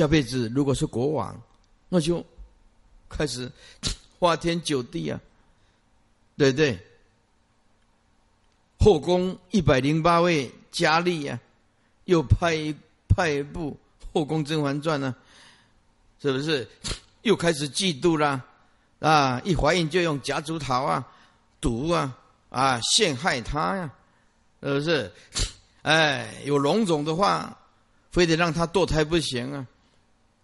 下辈子如果是国王，那就开始花天酒地啊，对不对？后宫108位佳丽啊，又拍一部后宫甄嬛传啊，是不是？又开始嫉妒啦，啊，一怀孕就用夹竹桃啊、毒啊啊陷害她呀、啊，是不是？哎，有龙种的话，非得让她堕胎不行啊。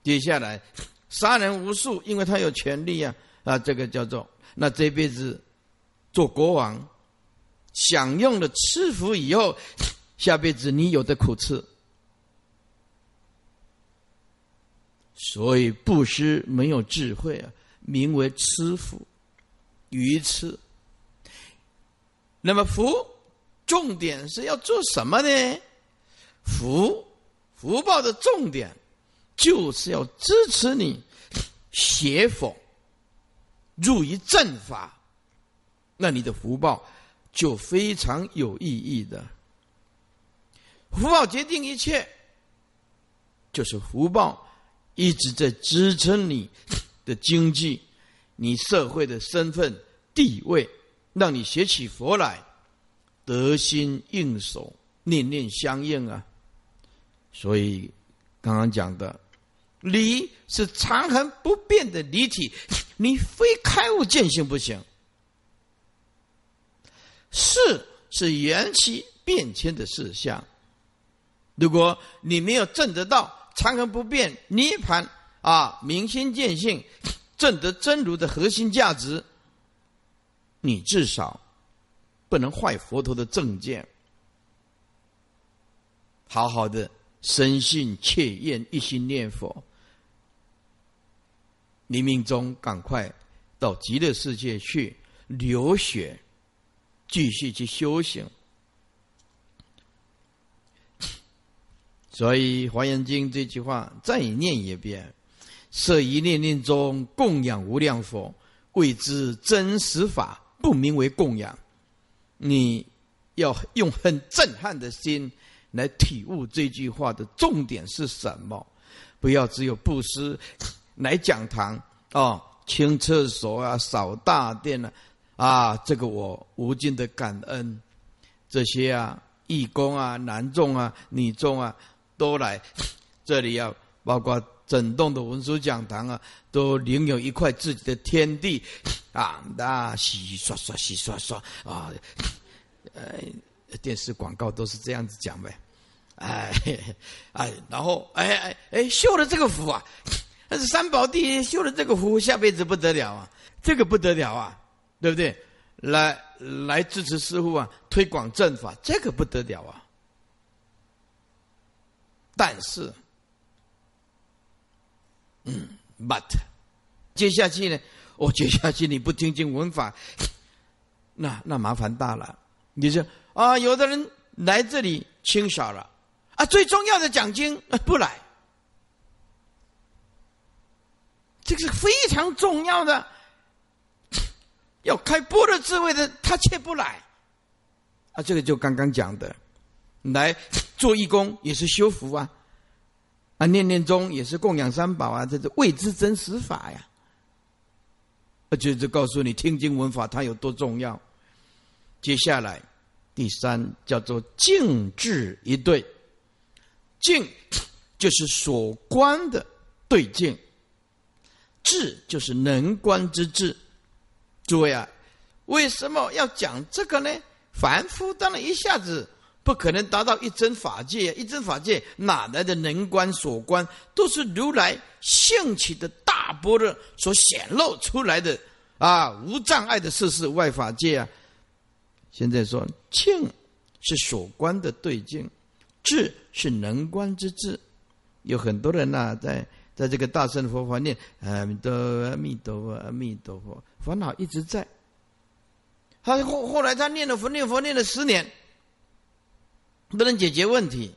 接下来杀人无数，因为她有权利啊啊，这个叫做那这辈子做国王，享用了赐福以后，下辈子你有的苦吃。所以布施没有智慧啊，名为痴福，愚痴。那么福重点是要做什么呢？福报的重点就是要支持你学佛入于正法，那你的福报就非常有意义的。福报决定一切，就是福报一直在支撑你的经济，你社会的身份地位，让你学起佛来得心应手，念念相应啊。所以刚刚讲的理是常恒不变的理体，你非开悟见性不行。事是缘起变迁的事项，如果你没有证得到常恒不变涅槃啊明心见性，证得真如的核心价值，你至少不能坏佛陀的正见，好好的深信切愿，一心念佛，你命中赶快到极乐世界去留学，继续去修行。所以《华严经》这句话再念一遍：摄一念念中，供养无量佛，谓之真实法，不名为供养。你要用很震撼的心来体悟这句话的重点是什么，不要只有布施来讲堂哦，清厕所啊，扫大殿啊，啊，这个我无尽的感恩，这些啊，义工啊，男众啊，女众啊。都来这里啊，包括整栋的文殊讲堂啊，都领有一块自己的天地啊，那洗刷刷洗刷刷啊，电视广告都是这样子讲呗，哎，然后哎，修了这个福啊，但是三宝地修了这个福，下辈子不得了啊，这个不得了啊，对不对？来支持师父啊，推广正法，这个不得了啊。但是接下去呢，接下去你不听经闻法，那麻烦大了。你说啊，有的人来这里清少了啊，最重要的讲经不来，这是非常重要的，要开般若智慧的他却不来啊，这个就刚刚讲的，来做义工也是修福啊，啊，念念中也是供养三宝啊，这是谓之真实法呀。就是告诉你听经闻法它有多重要。接下来第三叫做净智一对，净就是所观的对境，智就是能观之智。诸位啊，为什么要讲这个呢？凡夫当然一下子不可能达到一真法界，一真法界哪来的能观所观？都是如来兴起的大般若所显露出来的啊，无障碍的事实外法界啊。现在说净是所观的对境，智是能观之智。有很多人啊，在这个大乘佛法念阿弥陀佛，阿弥陀佛，阿弥陀佛，烦恼一直在。他后来他念了佛，念了10年。不能解决问题，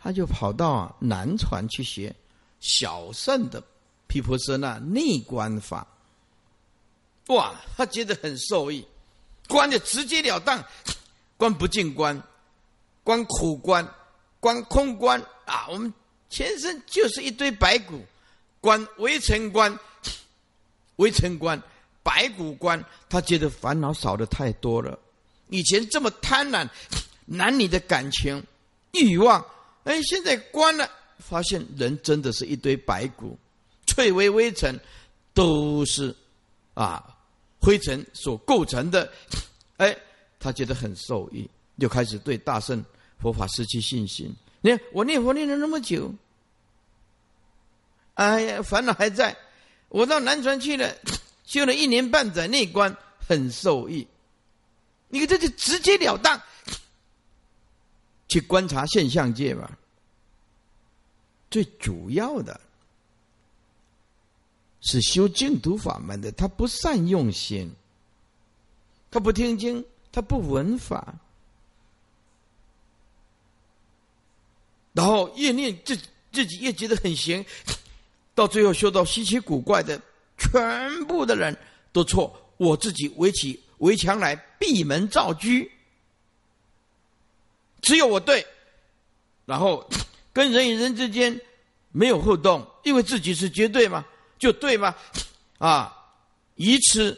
他就跑到南传去学小乘的毗婆舍那内观法，哇，他觉得很受益，观就直截了当，观不净观，观苦观，观空观啊，我们全身就是一堆白骨关，微尘关白骨关，他觉得烦恼少的太多了。以前这么贪婪，男女的感情欲望，现在关了，发现人真的是一堆白骨，翠微微尘，都是灰尘所构成的。他觉得很受益，就开始对大乘佛法失去信心。你看我念佛念了那么久，烦恼还在。我到南传去了，修了1年半载内观，很受益。你看这就直截了当去观察现象界吧。最主要的是修净土法门的，他不善用心，他不听经，他不闻法，然后越念自己越觉得很行，到最后修到稀奇古怪的，全部的人都错，我自己围墙来闭门造车，只有我对，然后跟人与人之间没有互动，因为自己是绝对嘛，就对嘛，以此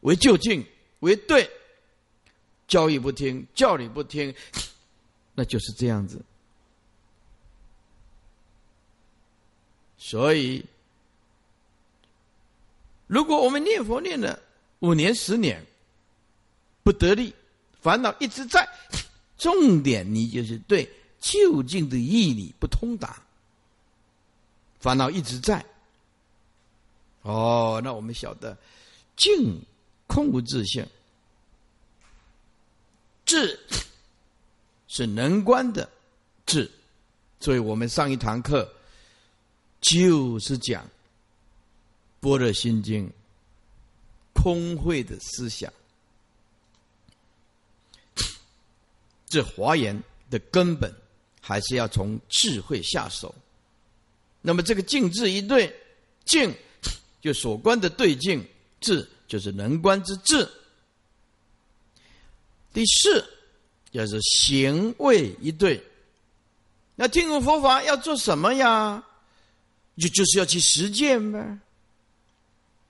为究竟为对，教义不听，教理不听，那就是这样子。所以如果我们念佛念了5年10年不得力，烦恼一直在，重点你就是对究竟的义理不通达，烦恼一直在。那我们晓得净空无自性，智是能观的智，所以我们上一堂课就是讲《般若心经》空慧的思想，这华严的根本还是要从智慧下手。那么这个净智一对，净就所观的对境，智就是能观之智。第4就是行位一对。那听闻佛法要做什么呀？就是要去实践吧，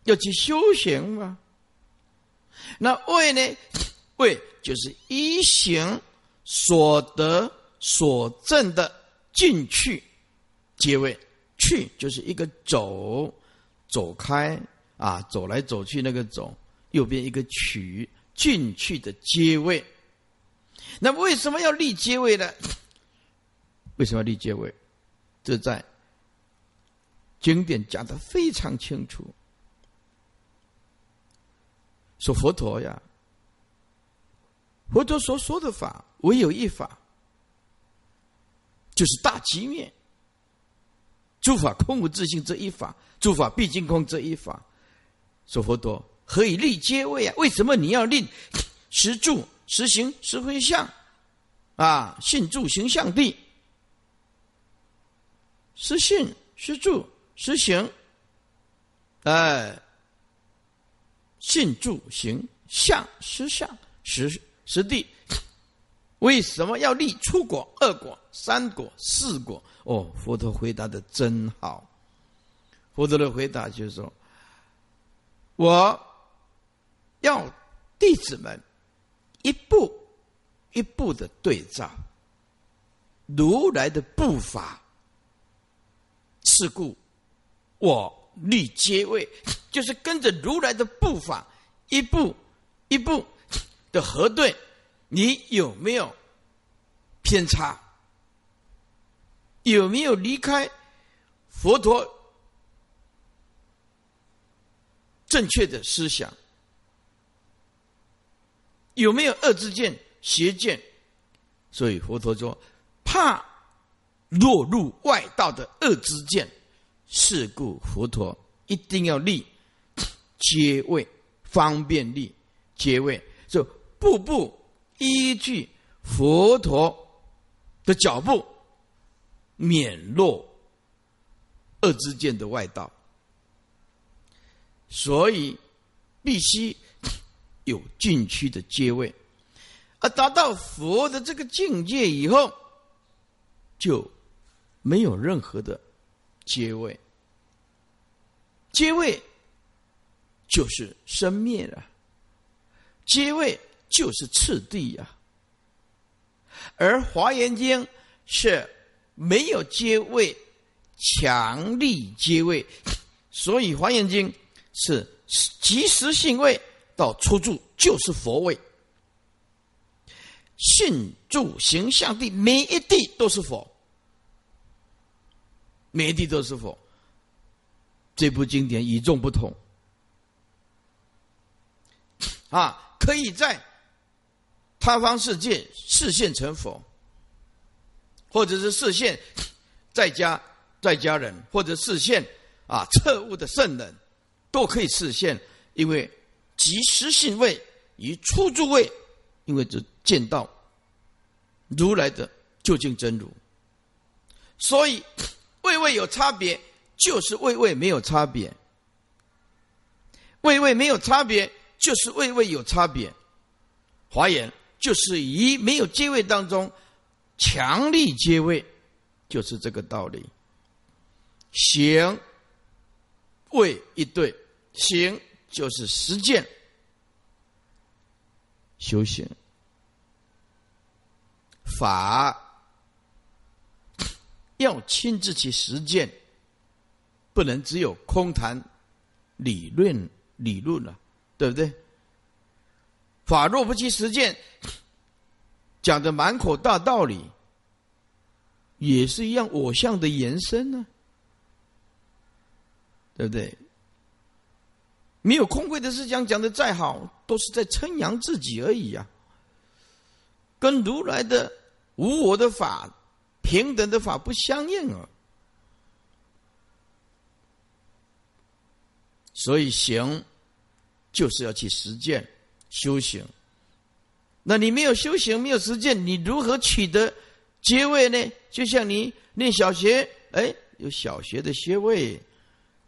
要去修行吧。那位呢？位就是依行所得所证的进去皆位，去就是一个走，走开走来走去那个走，右边一个取，进去的皆位。那为什么要立皆位呢？为什么要立皆位？这在经典讲得非常清楚，说佛陀呀，佛陀所说的法唯有一法，就是大寂灭，诸法空无自性这一法，诸法毕竟空这一法。说佛陀何以立皆位啊？为什么你要立十住十行十回向信住行相地，十信十住实行，信住行相实相实地，为什么要立初果、二果、三果、四果？佛陀回答的真好。佛陀的回答就是说，我要弟子们一步一步的对照如来的步伐，是故我立皆位，就是跟着如来的步伐一步一步的核对，你有没有偏差，有没有离开佛陀正确的思想，有没有恶知见邪见。所以佛陀说，怕落入外道的恶知见，是故佛陀一定要立皆位，方便立皆位，就步步依据佛陀的脚步，免落恶知见的外道。所以必须有进去的阶位，而达到佛的这个境界以后，就没有任何的阶位。阶位就是生灭啊，阶位就是次第啊。而《华严经》是没有阶位，强力阶位，所以《华严经》是即时性位到初住就是佛位，性住行相地每一地都是佛，每一地都是佛。这部经典与众不同啊，可以在他方世界示现成佛，或者是示现在家人，或者示现彻悟的圣人都可以示现，因为即时性位与初住位，因为这见到如来的究竟真如，所以位位有差别，就是位位没有差别，位位没有差别，就是位位有差别。华严就是以没有阶位当中强力阶位，就是这个道理。行位一对，行就是实践修行，法要亲自去实践，不能只有空谈理论了，对不对？法若不去实践，讲的满口大道理，也是一样我相的延伸呢、对不对？没有空慧的思想讲的再好，都是在称扬自己而已啊，跟如来的无我的法、平等的法不相应啊。所以行就是要去实践修行，那你没有修行没有实践，你如何取得阶位呢？就像你念小学，有小学的学位，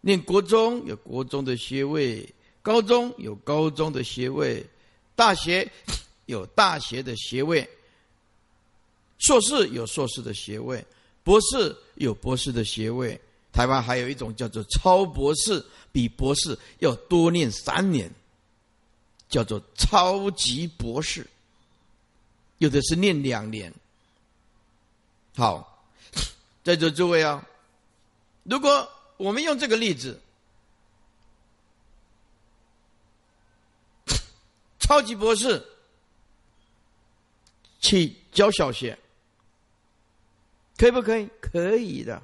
念国中有国中的学位，高中有高中的学位，大学有大学的学位，硕士有硕士的学位，博士有博士的学位。台湾还有一种叫做超博士，比博士要多念3年，叫做超级博士，有的是念2年。好，在座诸位啊，如果我们用这个例子，超级博士去教小学，可不可以？可以的，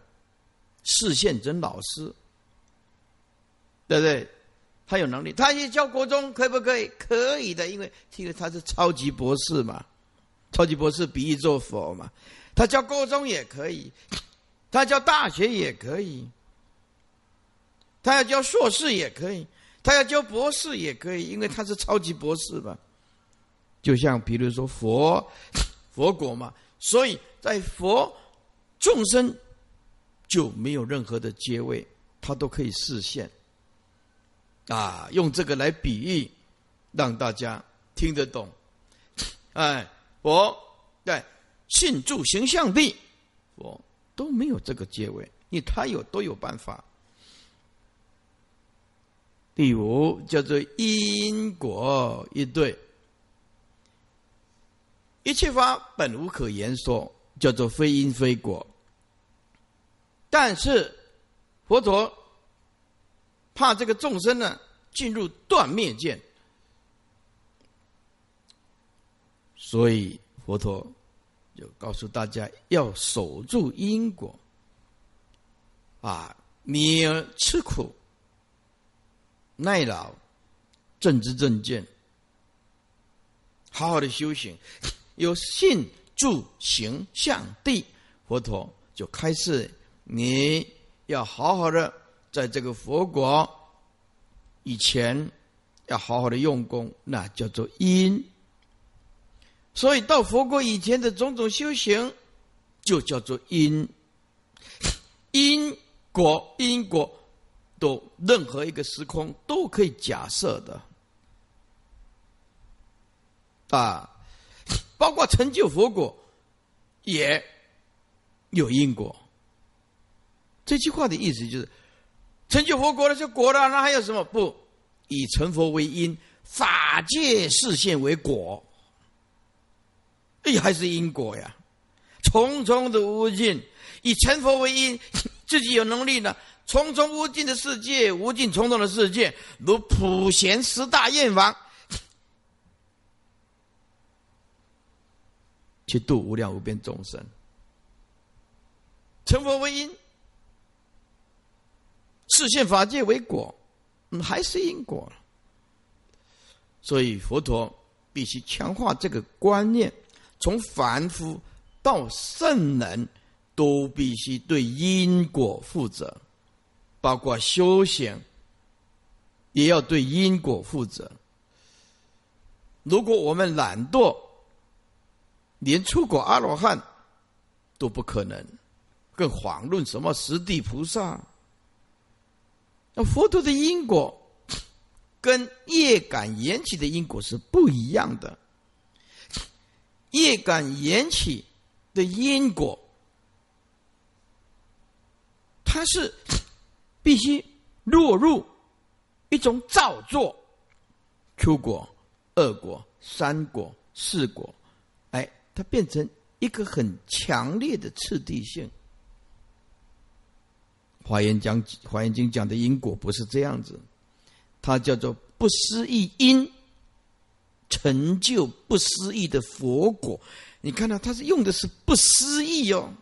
释宪真老师，对不对？他有能力，他去教国中，可不可以？可以的，因为他是超级博士嘛，超级博士比喻做佛嘛，他教高中也可以，他教大学也可以，他要教硕士也可以，他要教博士也可以，因为他是超级博士嘛。就像比如说佛国嘛，所以在佛众生就没有任何的阶位，他都可以示现。用这个来比喻，让大家听得懂。佛在性住行相地，佛都没有这个阶位，因为他都有办法。第5叫做因果一对，一切法本无可言说，叫做非因非果。但是佛陀怕这个众生呢进入断灭见，所以佛陀就告诉大家要守住因果免而吃苦、耐劳、正知正见，好好的修行，有信住行相地。佛陀就开始，你要好好的在这个佛国以前要好好的用功，那叫做因。所以到佛国以前的种种修行就叫做因。因果都任何一个时空都可以假设的包括成就佛果也有因果。这句话的意思就是，成就佛国了就果了，那还有什么？不，以成佛为因，法界示现为果。哎，还是因果呀，重重的无尽。以成佛为因，自己有能力呢，重重无尽的世界，无尽重重的世界，如普贤十大愿王，去度无量无边众生。成佛为因，示现法界为果，还是因果。所以佛陀必须强化这个观念，从凡夫到圣人都必须对因果负责，包括修行也要对因果负责。如果我们懒惰，连出果阿罗汉都不可能，更遑论什么十地菩萨。那佛陀的因果跟业感缘起的因果是不一样的，业感缘起的因果它是必须落入一种造作，初果、二果、三果、四果，哎，它变成一个很强烈的次第性。华严经讲的因果不是这样子，它叫做不思议因，成就不思议的佛果。你看到它是用的是不思议哦，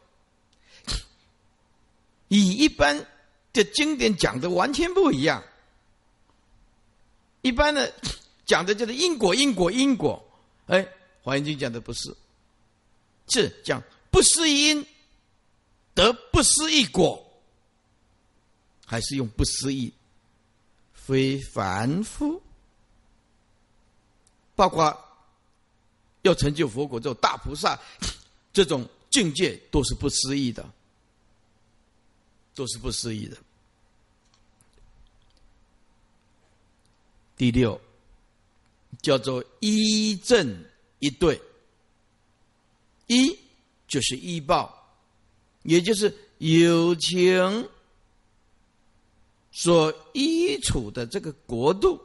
以一般的经典讲的完全不一样。一般的讲的就是因果因果因果，哎，华严经讲的不是，是讲不思议因得不思议果，还是用不思议，非凡夫，包括要成就佛果之后大菩萨这种境界都是不思议的，都是不思议的。第六叫做一正一对，一就是依报，也就是有情所依处的这个国度，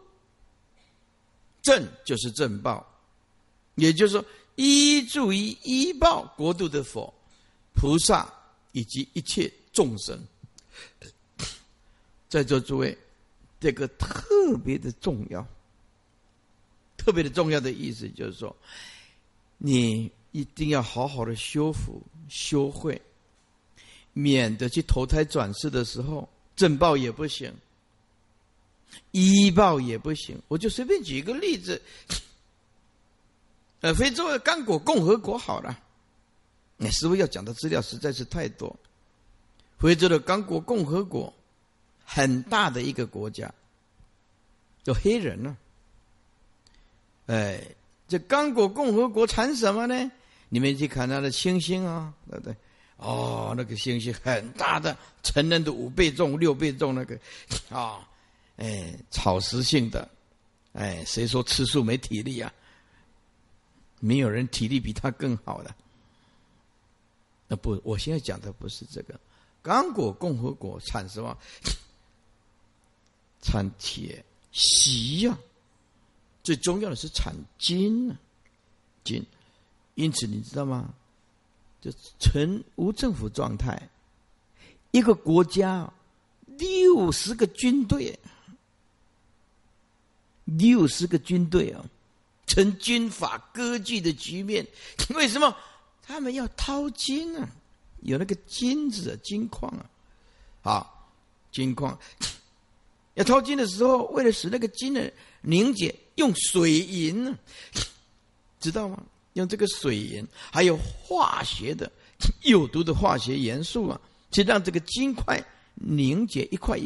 正就是正报，也就是说依住于依报国度的佛、菩萨以及一切众生。在座诸位，这个特别的重要，特别的重要的意思就是说，你一定要好好的修福修慧，免得去投胎转世的时候正报也不行，依报也不行。我就随便举一个例子，非洲的刚果共和国好了，师父要讲的资料实在是太多。非洲的刚果共和国很大的一个国家，有黑人呢、啊。哎，这刚果共和国产什么呢？你们去看它的猩猩啊，对不对？哦，那个猩猩很大的，成人的5倍重、6倍重那个啊、哦，哎，草食性的，哎，谁说吃素没体力啊？没有人体力比他更好的。那不，我现在讲的不是这个。刚果共和国产什么？产铁、锡呀、啊，最重要的是产金啊，金。因此你知道吗？就纯无政府状态，一个国家60个军队，60个军队啊，成军阀割据的局面。为什么他们要掏金啊？有那个金子、金矿啊，好，金矿要淘金的时候，为了使那个金呢凝结，用水银，知道吗？用这个水银，还有化学的有毒的化学元素啊，去让这个金块凝结一块，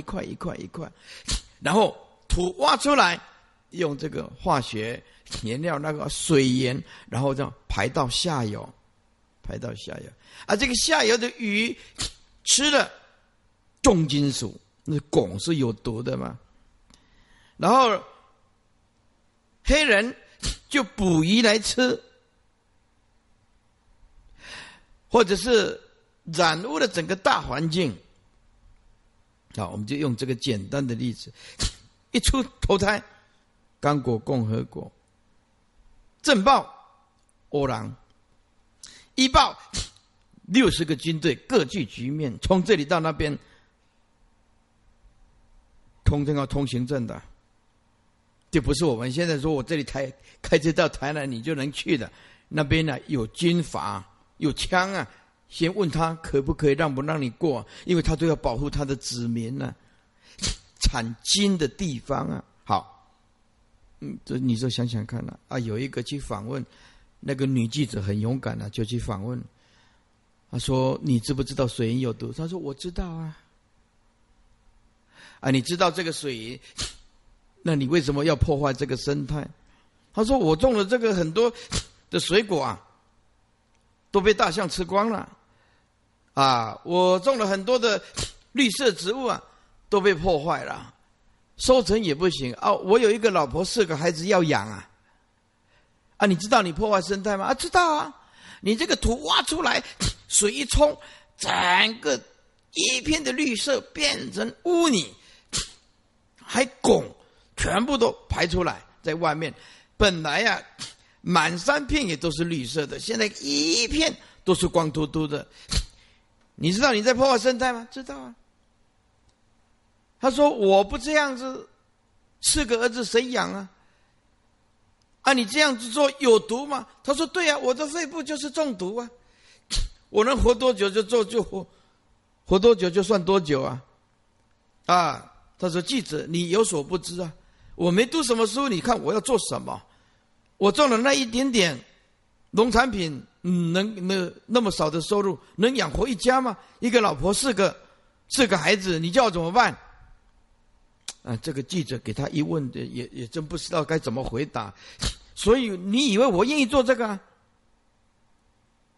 然后土挖出来，用这个化学原料那个水银，然后这样排到下游，啊，这个下游的鱼吃了重金属，那汞是有毒的嘛。然后黑人就捕鱼来吃，或者是染污了整个大环境。好，我们就用这个简单的例子，一出投胎，刚果共和国，政报欧郎，医报60个军队各据局面，从这里到那边，通通要通行证的，这不是我们现在说我这里开车到台南你就能去的，那边呢有军阀有枪啊。先问他可不可以让不让你过、啊，因为他都要保护他的子民呢、啊，产金的地方啊。好，这你说想想看啊，啊，有一个去访问，那个女记者很勇敢啊，就去访问，她说你知不知道水银有毒？她说我知道啊。啊，你知道这个水银，那你为什么要破坏这个生态？她说我种了这个很多的水果啊，都被大象吃光了。啊，我种了很多的绿色植物啊，都被破坏了，收成也不行啊。我有一个老婆4个孩子要养啊。啊，你知道你破坏生态吗？啊，知道啊。你这个土挖出来，水一冲，整个一片的绿色变成污泥，还汞全部都排出来，在外面本来啊满山片也都是绿色的，现在一片都是光秃秃的。你知道你在破坏生态吗？知道啊。他说我不这样子，4个儿子谁养啊？啊，你这样子做有毒吗？他说对啊，我的肺部就是中毒啊。我能活多久就活多久就算多久啊。啊，他说记者你有所不知啊，我没读什么书，你看我要做什么？我种了那一点点农产品，能那么少的收入能养活一家吗？一个老婆4个孩子，你叫我怎么办？啊，这个记者给他一问，也真不知道该怎么回答。所以你以为我愿意做这个啊？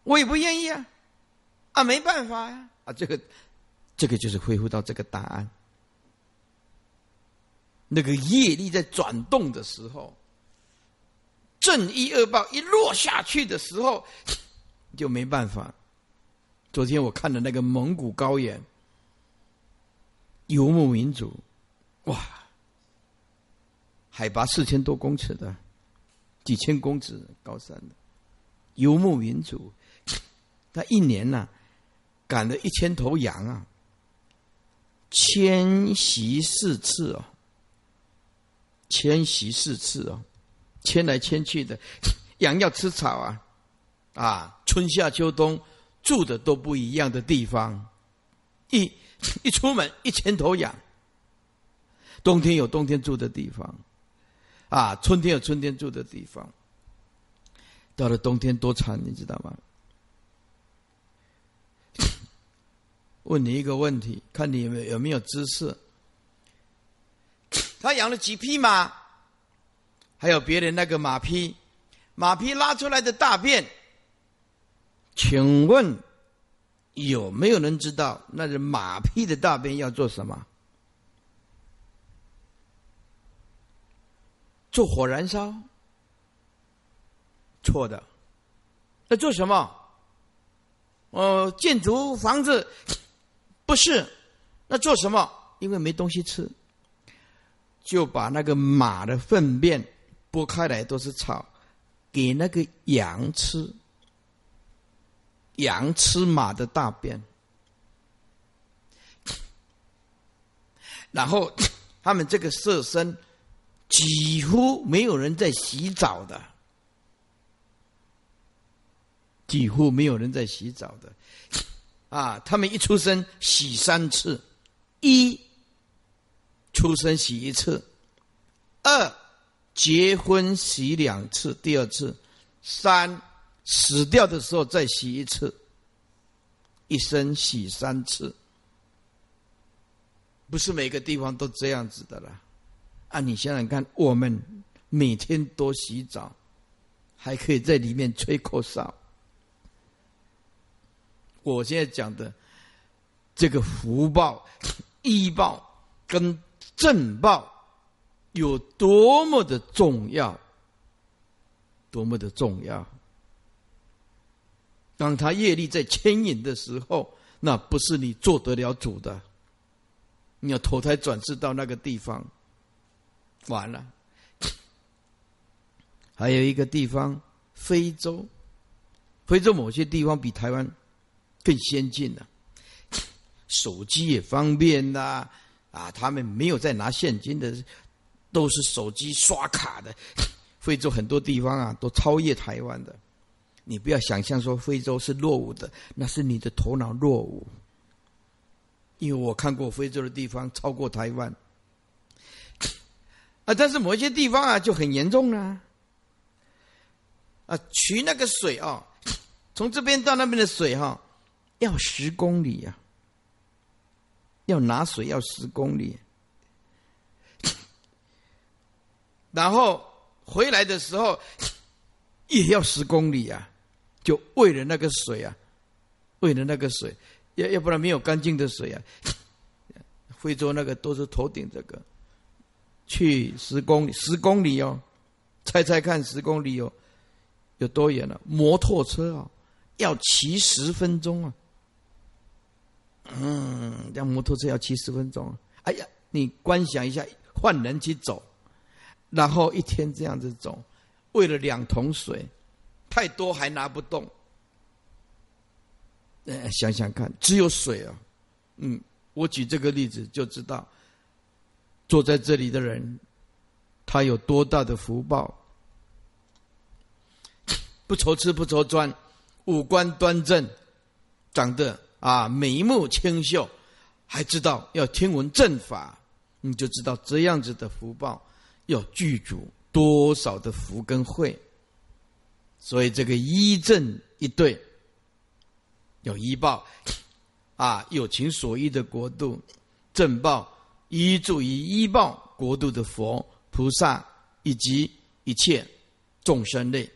我也不愿意啊！啊，没办法呀！啊，这个就是恢复到这个答案。那个业力在转动的时候，正一恶报一落下去的时候，就没办法。昨天我看了那个蒙古高原游牧民族，哇，海拔4000多公尺的，几千公尺高山的游牧民族，他一年啊赶了1000头羊啊，迁徙4次哦，迁徙4次哦，迁来迁去的，羊要吃草啊，啊，春夏秋冬住的都不一样的地方，一出门1000头羊，冬天有冬天住的地方，啊，春天有春天住的地方。到了冬天多惨，你知道吗？问你一个问题，看你有没有知识。他养了几匹马？还有别人那个马匹拉出来的大便，请问有没有人知道那是马屁的大便要做什么？做火燃烧？错的。那做什么？建筑房子？不是。那做什么？因为没东西吃，就把那个马的粪便剥开来都是草，给那个羊吃。羊吃马的大便，然后他们这个舍身几乎没有人在洗澡的，几乎没有人在洗澡的啊！他们一出生洗3次，一出生洗1次，二结婚洗2次，第2次，三死掉的时候再洗1次，一生洗3次，不是每个地方都这样子的啦。啊，你想想看，我们每天多洗澡，还可以在里面吹口哨。我现在讲的这个福报、医报跟正报有多么的重要，多么的重要。当他业力在牵引的时候，那不是你做得了主的。你要投胎转世到那个地方，完了。还有一个地方，非洲，非洲某些地方比台湾更先进了，手机也方便啦，他们没有在拿现金的，都是手机刷卡的。非洲很多地方都超越台湾的。你不要想象说非洲是落伍的，那是你的头脑落伍。因为我看过非洲的地方超过台湾，但是某些地方就很严重了。取那个水从这边到那边的水要10公里要拿水要10公里，然后回来的时候也要10公里就为了那个水为了那个水，要不然没有干净的水非洲那个都是头顶这个，去10公里猜猜看10公里有多远了？摩托车要骑10分钟这样摩托车要骑10分钟哎呀，你观想一下，换人去走，然后一天这样子走，为了2桶水，太多还拿不动。想想看，只有水我举这个例子就知道，坐在这里的人，他有多大的福报。不愁吃不愁穿，五官端正，长得眉目清秀，还知道要听闻正法，你就知道这样子的福报要具足多少的福跟慧。所以这个一正一对有依报有情所依的国度正报，依住于依报国度的佛菩萨以及一切众生类。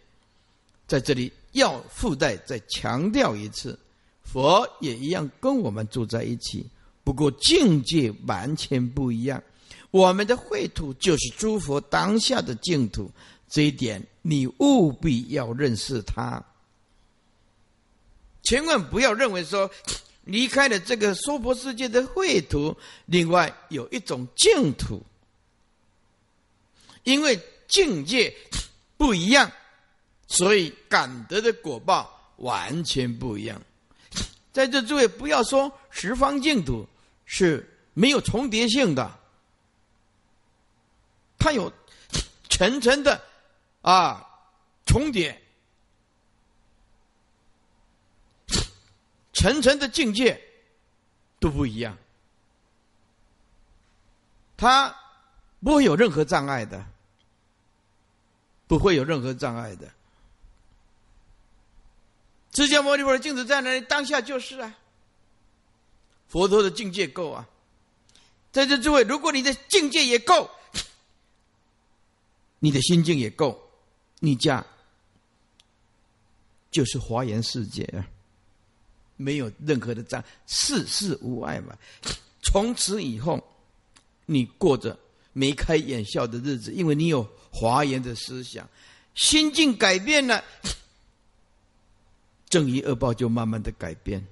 在这里要附带再强调一次，佛也一样跟我们住在一起，不过境界完全不一样。我们的秽土就是诸佛当下的净土，这一点你务必要认识它。千万不要认为说离开了这个娑婆世界的秽土，另外有一种净土，因为境界不一样，所以感得的果报完全不一样。在这诸位不要说十方净土是没有重叠性的，它有层层的重叠，层层的境界都不一样，它不会有任何障碍的，不会有任何障碍的。释迦牟尼佛的净土在哪里？当下就是佛陀的境界够在这诸位，如果你的境界也够，你的心境也够，你家就是华严世界没有任何的障碍，世事无碍嘛。从此以后你过着眉开眼笑的日子，因为你有华严的思想，心境改变了，正一恶报就慢慢的改变。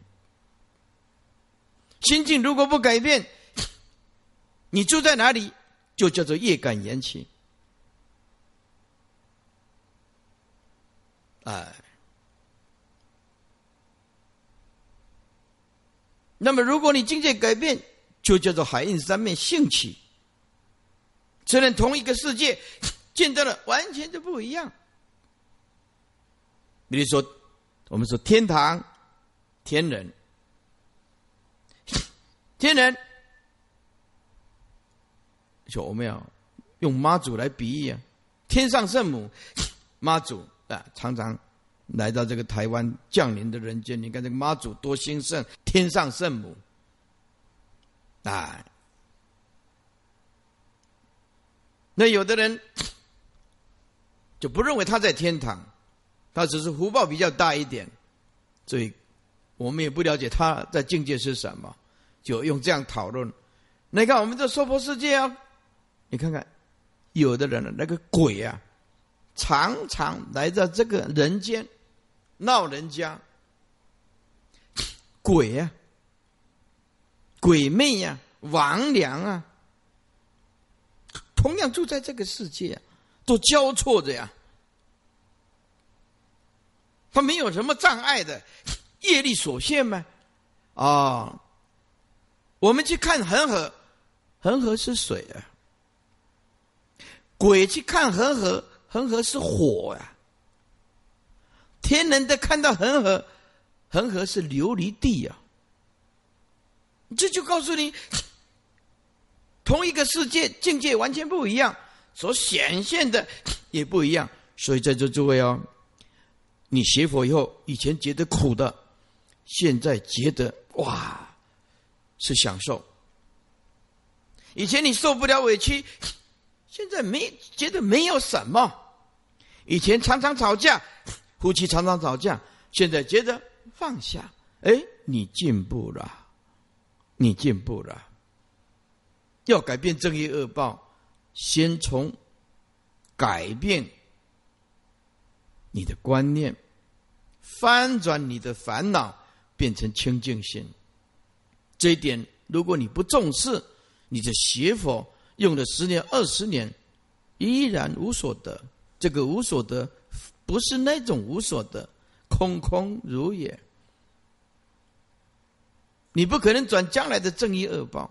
心境如果不改变，你住在哪里就叫做业感缘起。那么如果你境界改变，就叫做海印三昧性起。虽然同一个世界，见到了完全都不一样。比如说我们说天堂、天人，天人，说我们要用妈祖来比喻天上圣母妈祖常常来到这个台湾降临的人间。你看这个妈祖多兴盛，天上圣母那有的人就不认为他在天堂，他只是福报比较大一点，所以我们也不了解他在境界是什么，就用这样讨论。你看我们这娑婆世界你看看有的人那个鬼常常来到这个人间闹人家，鬼鬼魅啊，魍魉啊，同样住在这个世界啊，都交错着呀。他没有什么障碍的，业力所限吗？哦，我们去看恒河，恒河是水啊。鬼去看恒河，恒河是火啊。天人的看到恒河，恒河是琉璃地啊。这就告诉你，同一个世界境界完全不一样，所显现的也不一样。所以在座诸位哦，你学佛以后，以前觉得苦的，现在觉得哇是享受。以前你受不了委屈，现在没觉得没有什么。以前常常吵架，夫妻常常吵架，现在觉得放下，哎，你进步了，你进步了。要改变正业恶报，先从改变你的观念，翻转你的烦恼，变成清净心。这一点如果你不重视，你的学佛用了10年20年依然无所得。这个无所得不是那种无所得，空空如也。你不可能转将来的正义恶报，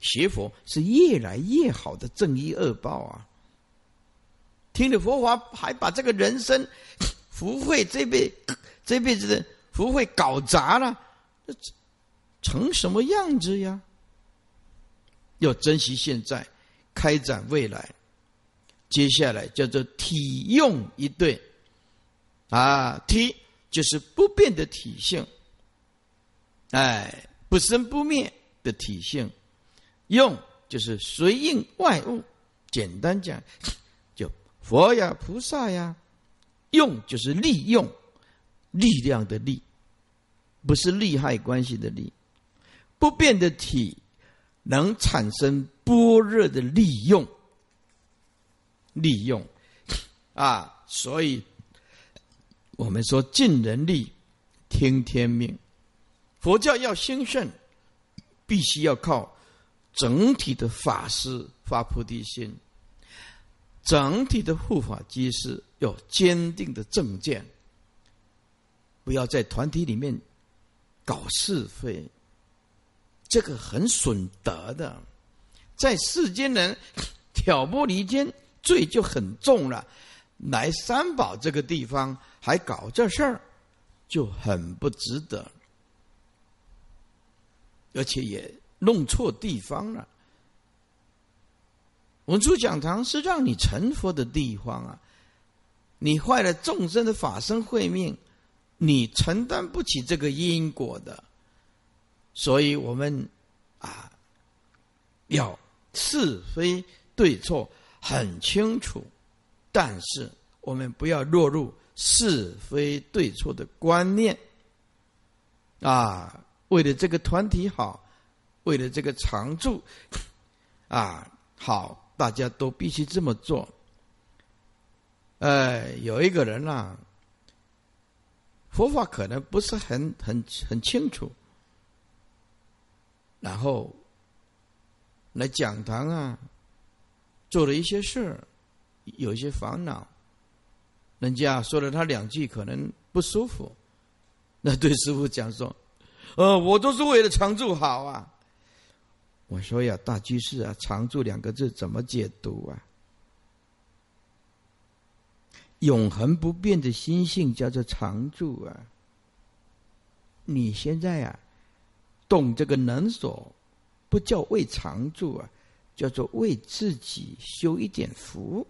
学佛是越来越好的正义恶报啊！听了佛法还把这个人生福慧这辈子的福慧搞砸了，成什么样子呀？要珍惜现在，开展未来。接下来叫做体用一对啊，体就是不变的体性，哎，不生不灭的体性；用就是随应外物。简单讲，就佛呀、菩萨呀。用就是利用，力量的力，不是利害关系的利。不变的体能产生般若的利用，利用啊！所以我们说尽人力，听天命。佛教要兴盛，必须要靠整体的法师发菩提心，整体的护法居士要坚定的正见，不要在团体里面搞是非，这个很损德的。在世间人挑拨离间，罪就很重了，来三宝这个地方还搞这事儿，就很不值得，而且也弄错地方了。文殊讲堂是让你成佛的地方啊，你坏了众生的法身慧命，你承担不起这个因果的。所以我们啊，要是非对错很清楚，但是我们不要落入是非对错的观念啊。为了这个团体好，为了这个常住啊好，大家都必须这么做。有一个人啊，佛法可能不是很清楚，然后来讲堂啊，做了一些事，有一些烦恼，人家说了他两句可能不舒服，那对师父讲说，我都是为了常住好啊。我说呀，大居士啊，常住两个字怎么解读啊？永恒不变的心性叫做常住啊。你现在啊，动这个能所，不叫为常住啊，叫做为自己修一点福。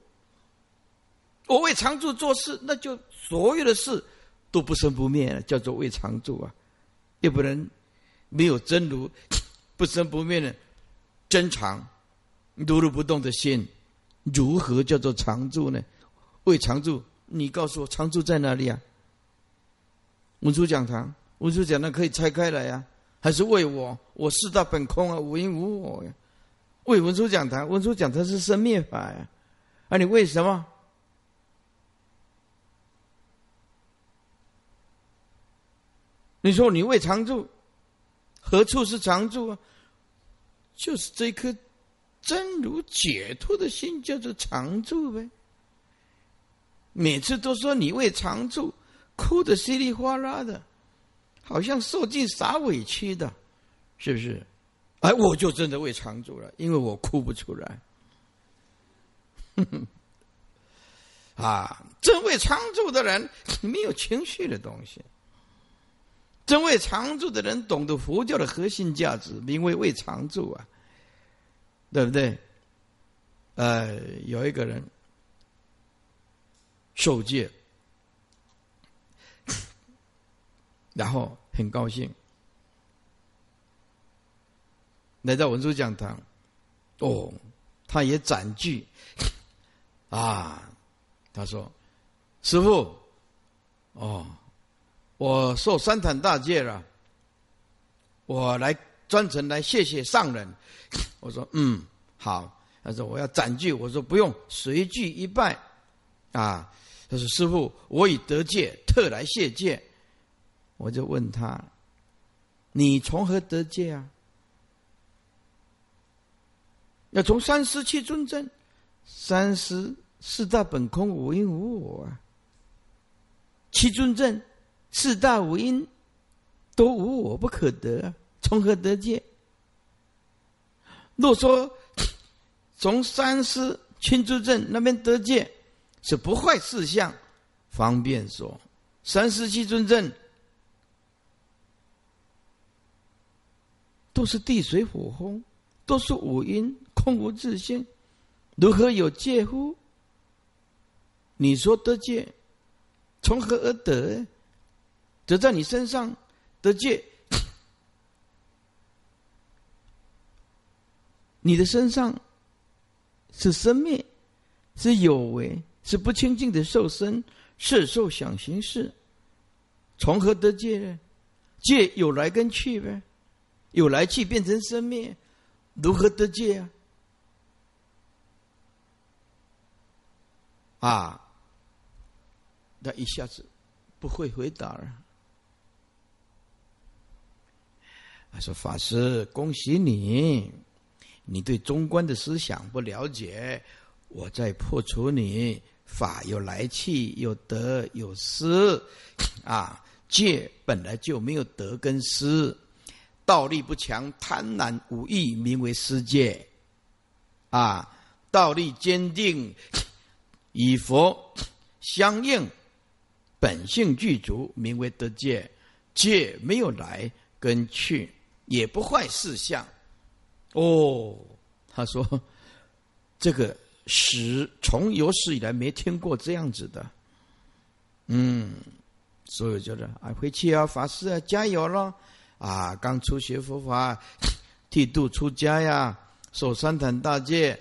我为常住做事，那就所有的事都不生不灭了，叫做为常住啊。要不然没有真如，不生不灭的真常，如如不动的心，如何叫做常住呢？为常住，你告诉我常住在哪里啊？文殊讲堂，文殊讲堂可以拆开来啊，还是为我四大本空啊，无因无我呀、啊？为文殊讲堂，文殊讲堂是生灭法呀、啊，你为什么？你说你为常住，何处是常住啊？就是这颗真如解脱的心，叫做常住呗。每次都说你为常住哭得稀里哗啦的，好像受尽啥委屈的，是不是？哎，我就真的为常住了，因为我哭不出来。真为常住的人没有情绪的东西，真为常住的人懂得佛教的核心价值，名为为常住啊，对不对？有一个人受戒，然后很高兴来到文殊讲堂，他也攒具他说：“师父，我受三坛大戒了，我来专程来谢谢上人。”我说：“嗯，好。”他说：“我要攒具。”我说：“不用，随具一拜。”他说：“师父，我已得戒，特来谢戒。”我就问他：“你从何得戒啊？”要从三十七尊证，三十四大本空无因无我啊，七尊证四大五因都无我不可得，从何得戒？若说从三十清诸证那边得戒，是不坏事项，方便说三十七尊证都是地水火风，都是五因，空无自性，如何有戒乎？你说得戒，从何而得？得在你身上得戒，你的身上是生灭，是有为，是不清净的受身，是受想行识，从何得戒呢？戒有来跟去呗，有来去变成生灭，如何得戒啊？他一下子不会回答了。他说：“法师，恭喜你，你对中观的思想不了解，我在破除你。法有来去，有得有失，戒本来就没有得跟失，道力不强，贪婪无益，名为失戒。道力坚定，与佛相应，本性具足，名为得戒。戒没有来跟去，也不坏事项。”他说这个从有史以来没听过这样子的。所以我觉得回去法师加油咯！刚初学佛法，剃度出家呀，守三坛大戒，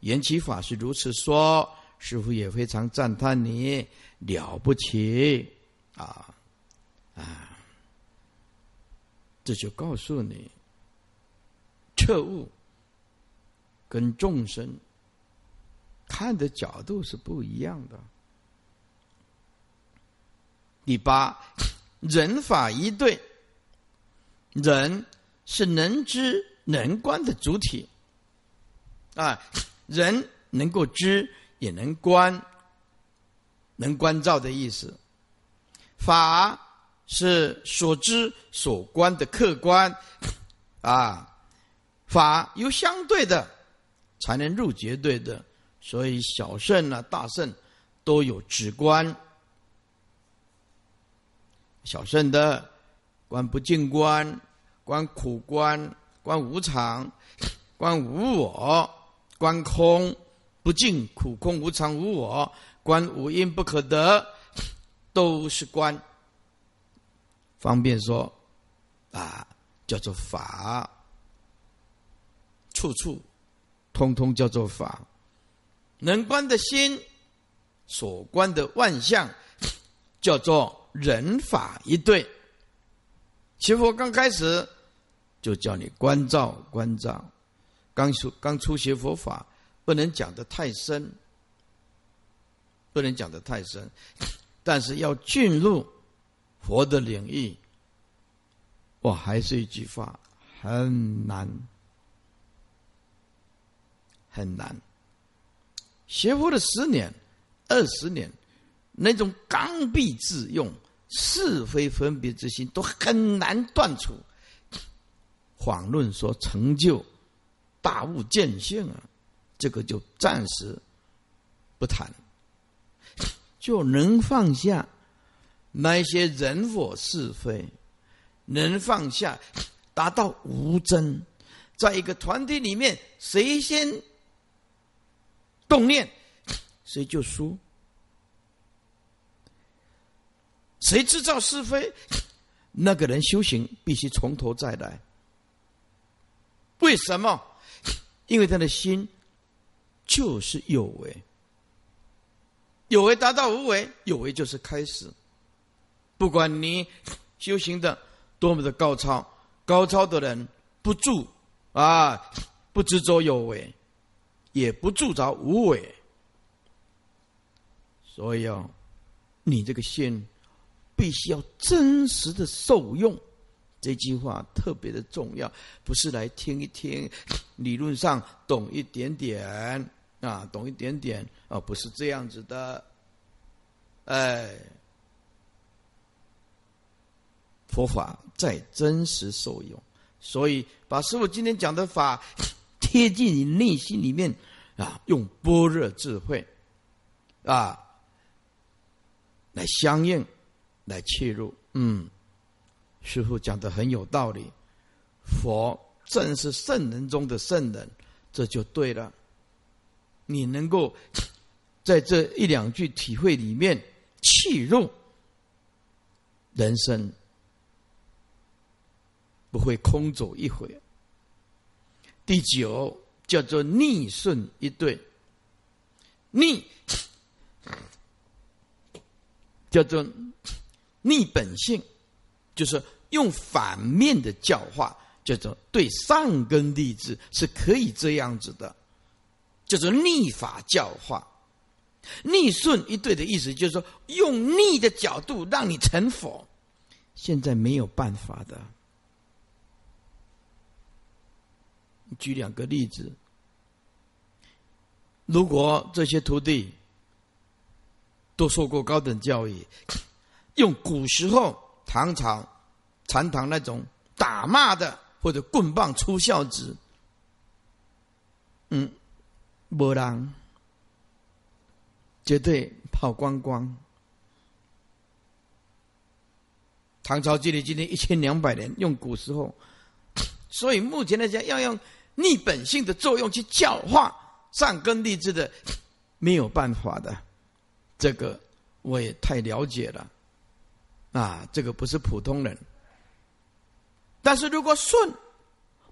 缘起法师如此说。师父也非常赞叹你了不起这就告诉你彻悟跟众生看的角度是不一样的。第八，人法一对，人是能知能观的主体人能够知也能观，能观照的意思。法是所知所观的客观法由相对的才能入绝对的，所以小圣大圣都有止观，小圣的观不净观，观苦观，观无常，观无我，观空不净苦空无常无我，观无因不可得，都是观。方便说叫做法，处处通通叫做法。能观的心所观的万象叫做人法一对。学佛刚开始就叫你观照观照，刚初学佛法不能讲得太深，但是要进入佛的领域，还是一句话，很难很难。学佛了10年、20年，那种刚愎自用、是非分别之心都很难断除。遑论说成就大悟见性啊，这个就暂时不谈。就能放下那些人我是非，能放下，达到无争。在一个团体里面，谁先动念，谁就输；谁制造是非，那个人修行必须从头再来。为什么？因为他的心就是有为，有为达到无为，有为就是开始。不管你修行的多么的高超，高超的人不住啊，不执着有为，也不住着无为。所以哦，你这个心必须要真实的受用，这句话特别的重要，不是来听一听，理论上懂一点点啊，懂一点点啊，不是这样子的。哎，佛法在真实受用，所以把师父今天讲的法贴近你内心里面啊，用般若智慧啊来相应来切入。师父讲的很有道理，佛正是圣人中的圣人，这就对了。你能够在这一两句体会里面契入，人生不会空走一回。第9叫做逆顺一对。逆叫做逆本性，就是用反面的教化，叫做对上根立志，是可以这样子的，叫做逆法教化。逆顺一对的意思就是说，用逆的角度让你成佛，现在没有办法的。举2个例子，如果这些徒弟都受过高等教育，用古时候唐朝禅堂那种打骂的或者棍棒出孝子，没人，绝对跑光光。唐朝距离今天1200年，用古时候，所以目前来讲，要用逆本性的作用去教化上根立志的，没有办法的。这个我也太了解了啊，这个不是普通人。但是如果顺，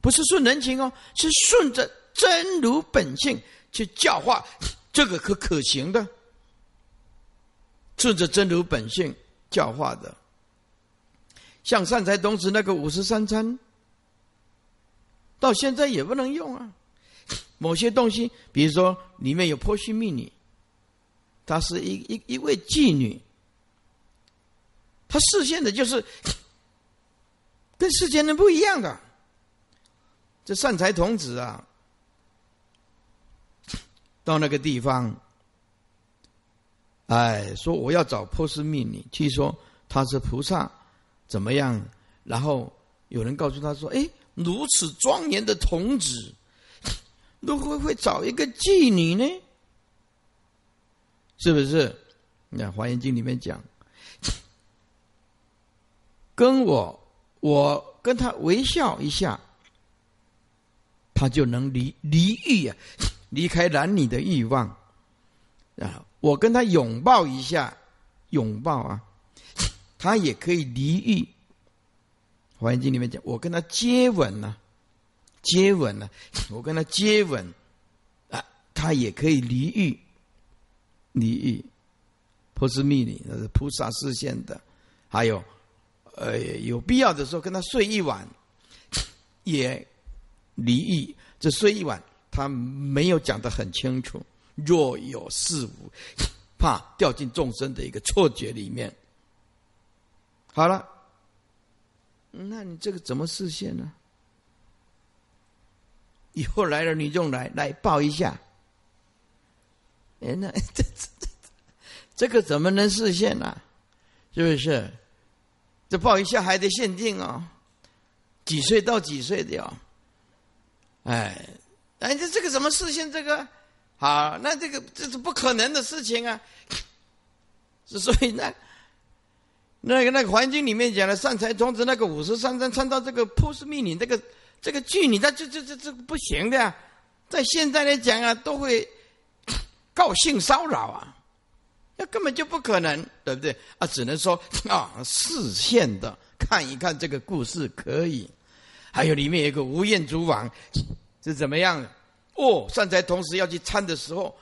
不是顺人情哦，是顺着真如本性去教化，这个可行的，顺着真如本性教化的。像善财童子那个53参，到现在也不能用啊。某些东西，比如说里面有婆须密女，她是一位妓女，他示现的就是跟世间人不一样的。这善财童子啊，到那个地方，说我要找婆须密女，据说他是菩萨怎么样，然后有人告诉他说，如此庄严的童子，如何会找一个妓女呢？是不是？你看《华严经》里面讲，我跟他微笑一下，他就能离欲啊，离开男女的欲望啊。我跟他拥抱一下，他也可以离欲。《华严经》里面讲，我跟他接吻啊，我跟他接吻啊，他也可以离欲。婆须密女那是菩萨示现的，还有。有必要的时候跟他睡一晚，也离异。这睡一晚，他没有讲得很清楚，若有似无，怕掉进众生的一个错觉里面。好了，那你这个怎么示现呢？以后来了你就来抱一下。那这个怎么能实现呢、啊？是不是？这抱一下还得限定哦，几岁到几岁的哦。哎，这个怎么实现这个？好，那这是不可能的事情啊。所以呢，那个《环境》里面讲的善财童子那个53章参到这个 post meaning 这个句，你那这不行的、啊，在现在来讲啊，都会告性骚扰啊，那根本就不可能，对不对啊？只能说啊，视线的看一看这个故事可以。还有里面有一个吴彦祖王是怎么样的？哦，善财童子要去参的时候，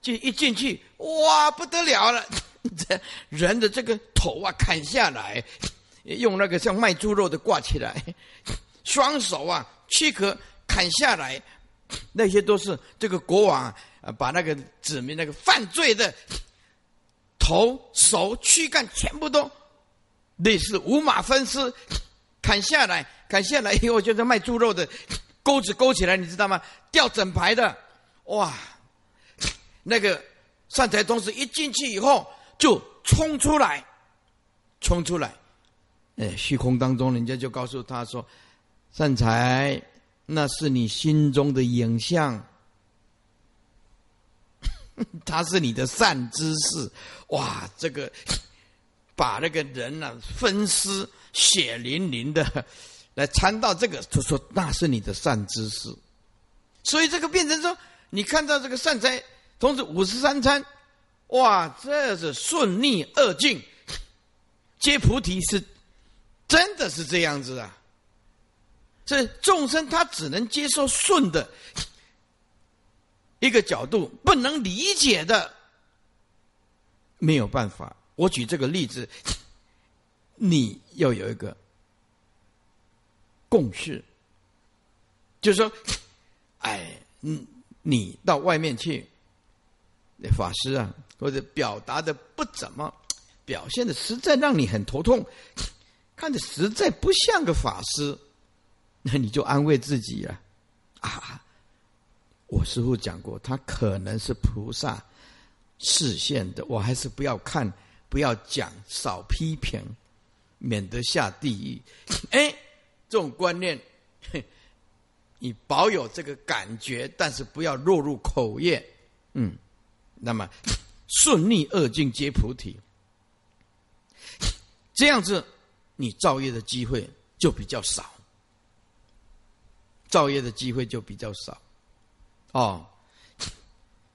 就一进去，哇，不得了了！这人的这个头啊砍下来，用那个像卖猪肉的挂起来，双手啊躯壳砍下来，那些都是这个国王啊把那个子民那个犯罪的头手躯干全部都类似五马分尸砍下来以后，就是卖猪肉的钩子勾起来，你知道吗？吊整排的，哇！那个善财童子一进去以后。就冲出来，虚空当中，人家就告诉他说：“善财，那是你心中的影像，它是你的善知识。”哇，这个把那个人啊分尸血淋淋的来参到这个，就说那是你的善知识。所以这个变成说，你看到这个善财童子53参。哇，这是顺逆二境皆菩提，是真的是这样子啊！所以众生他只能接受顺的一个角度，不能理解的没有办法。我举这个例子，你要有一个共识，就是说，你到外面去，法师啊，或者表达的不怎么，表现的实在让你很头痛，看着实在不像个法师，那你就安慰自己了。啊，我师父讲过，他可能是菩萨示现的，我还是不要看，不要讲，少批评，免得下地狱。这种观念，你保有这个感觉，但是不要落入口业。那么顺逆二境皆菩提，这样子你造业的机会就比较少。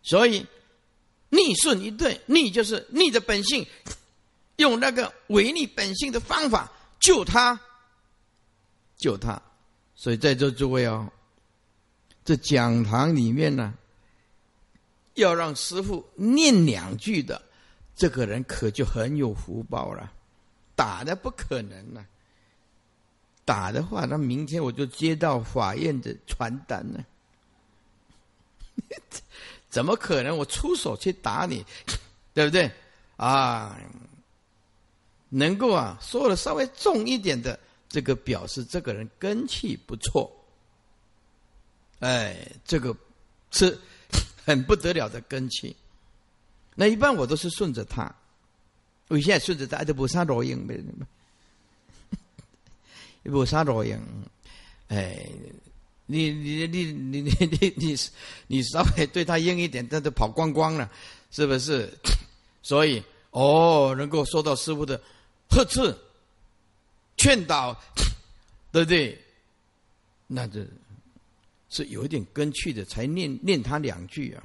所以逆顺一对，逆就是逆的本性，用那个违逆本性的方法救他。所以在座诸位这讲堂里面呢，要让师父念2句的，这个人可就很有福报了。打的不可能了，打的话，那明天我就接到法院的传单了。怎么可能？我出手去打你，对不对？啊，能够说的稍微重一点的，这个表示这个人根气不错。这个是很不得了的根气，那一般我都是顺着他，我现在顺着他就不杀罗英呗，不杀罗英。你稍微对他硬一点，他就跑光光了，是不是？所以能够受到师父的呵斥、劝导，对不对？那就是有一点根趣的，才念他2句啊，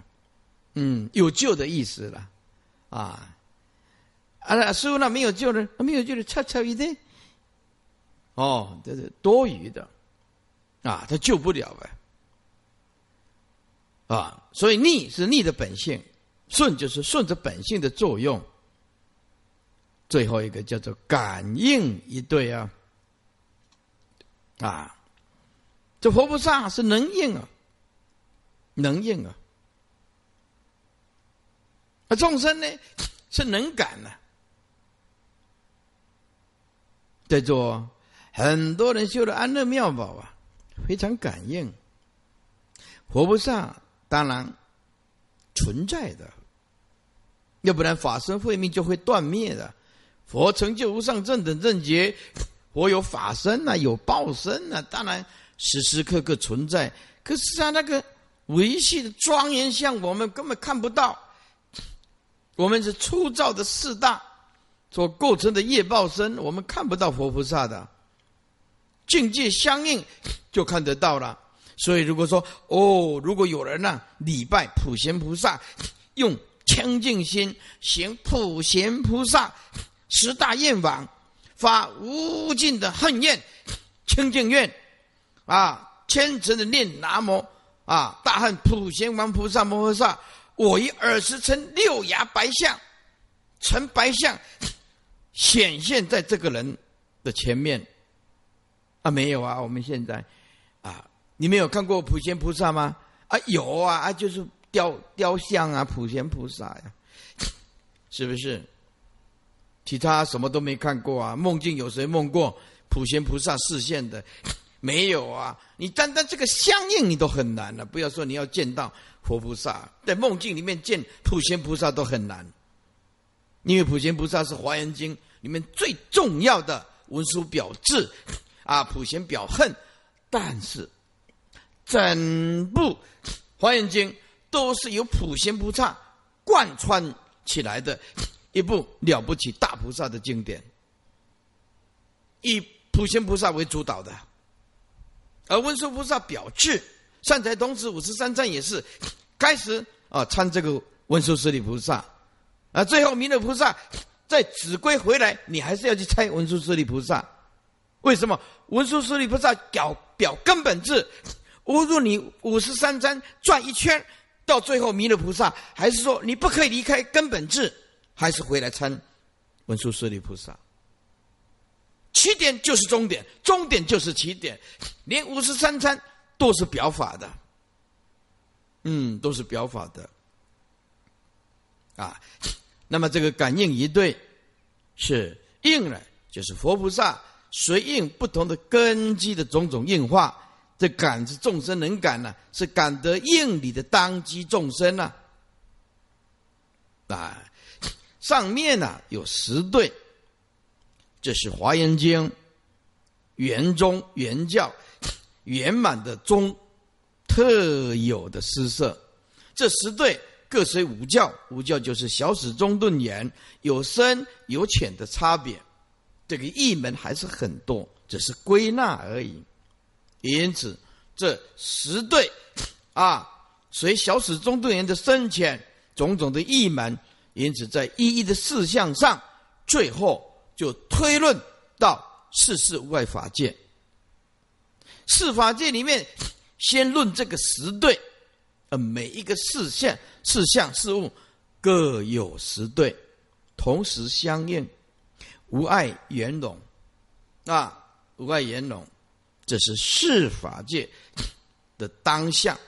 有救的意思了，师父那没有救的，差一点，这是多余的，他救不了呗，所以逆是逆的本性，顺就是顺着本性的作用，最后一个叫做感应一对。这佛菩萨是能应啊，而众生呢是能感啊。在座很多人修了安乐妙宝非常感应，活菩萨当然存在的，要不然法身慧命就会断灭的。佛成就无上正等正觉，佛有法身啊，有报身啊，当然时时刻刻存在。可是啊，那个维系的庄严相我们根本看不到，我们是粗糙的四大所构成的业报身，我们看不到佛菩萨的境界相应就看得到了。所以如果说如果有人礼拜普贤菩萨，用清净心行普贤菩萨十大愿望，发无尽的恨愿、清净愿啊，虔诚的念南无大汉普贤王菩萨摩诃萨，我以尔时成六牙白象，成白象显现在这个人的前面没有我们现在你没有看过普贤菩萨吗？有就是雕像普贤菩萨是不是？其他什么都没看过梦境有谁梦过普贤菩萨示现的？没有你单单这个相应你都很难了，不要说你要见到佛菩萨，在梦境里面见普贤菩萨都很难。因为普贤菩萨是华严经里面最重要的文殊表志普贤表恨，但是整部华严经都是由普贤菩萨贯穿起来的一部了不起大菩萨的经典，以普贤菩萨为主导的。而文殊菩萨表志，善财童子53赞也是开始参这个文殊师利菩萨，最后弥勒菩萨在指归回来，你还是要去参文殊师利菩萨。为什么？文殊师利菩萨表根本智，无论你53参转一圈，到最后弥勒菩萨还是说你不可以离开根本智，还是回来参文殊师利菩萨。起点就是终点，终点就是起点，连53参都是表法的，都是表法的那么这个感应一对是应了，就是佛菩萨随应不同的根基的种种应化，这感是众生能感是感得应理的当机众生上面有十对，这是华严经圆宗圆教圆满的宗特有的施设。这十对各随五教，五教就是小始中顿圆，有深有浅的差别，这个义门还是很多，只是归纳而已。因此这十对随小始中顿圆的深浅种种的义门，因此在一一的事项上，最后就推论到世事无碍法界。世法界里面先论这个十对，每一个事项事物各有十对，同时相应，无碍圆融无碍圆融，这是世法界的当下。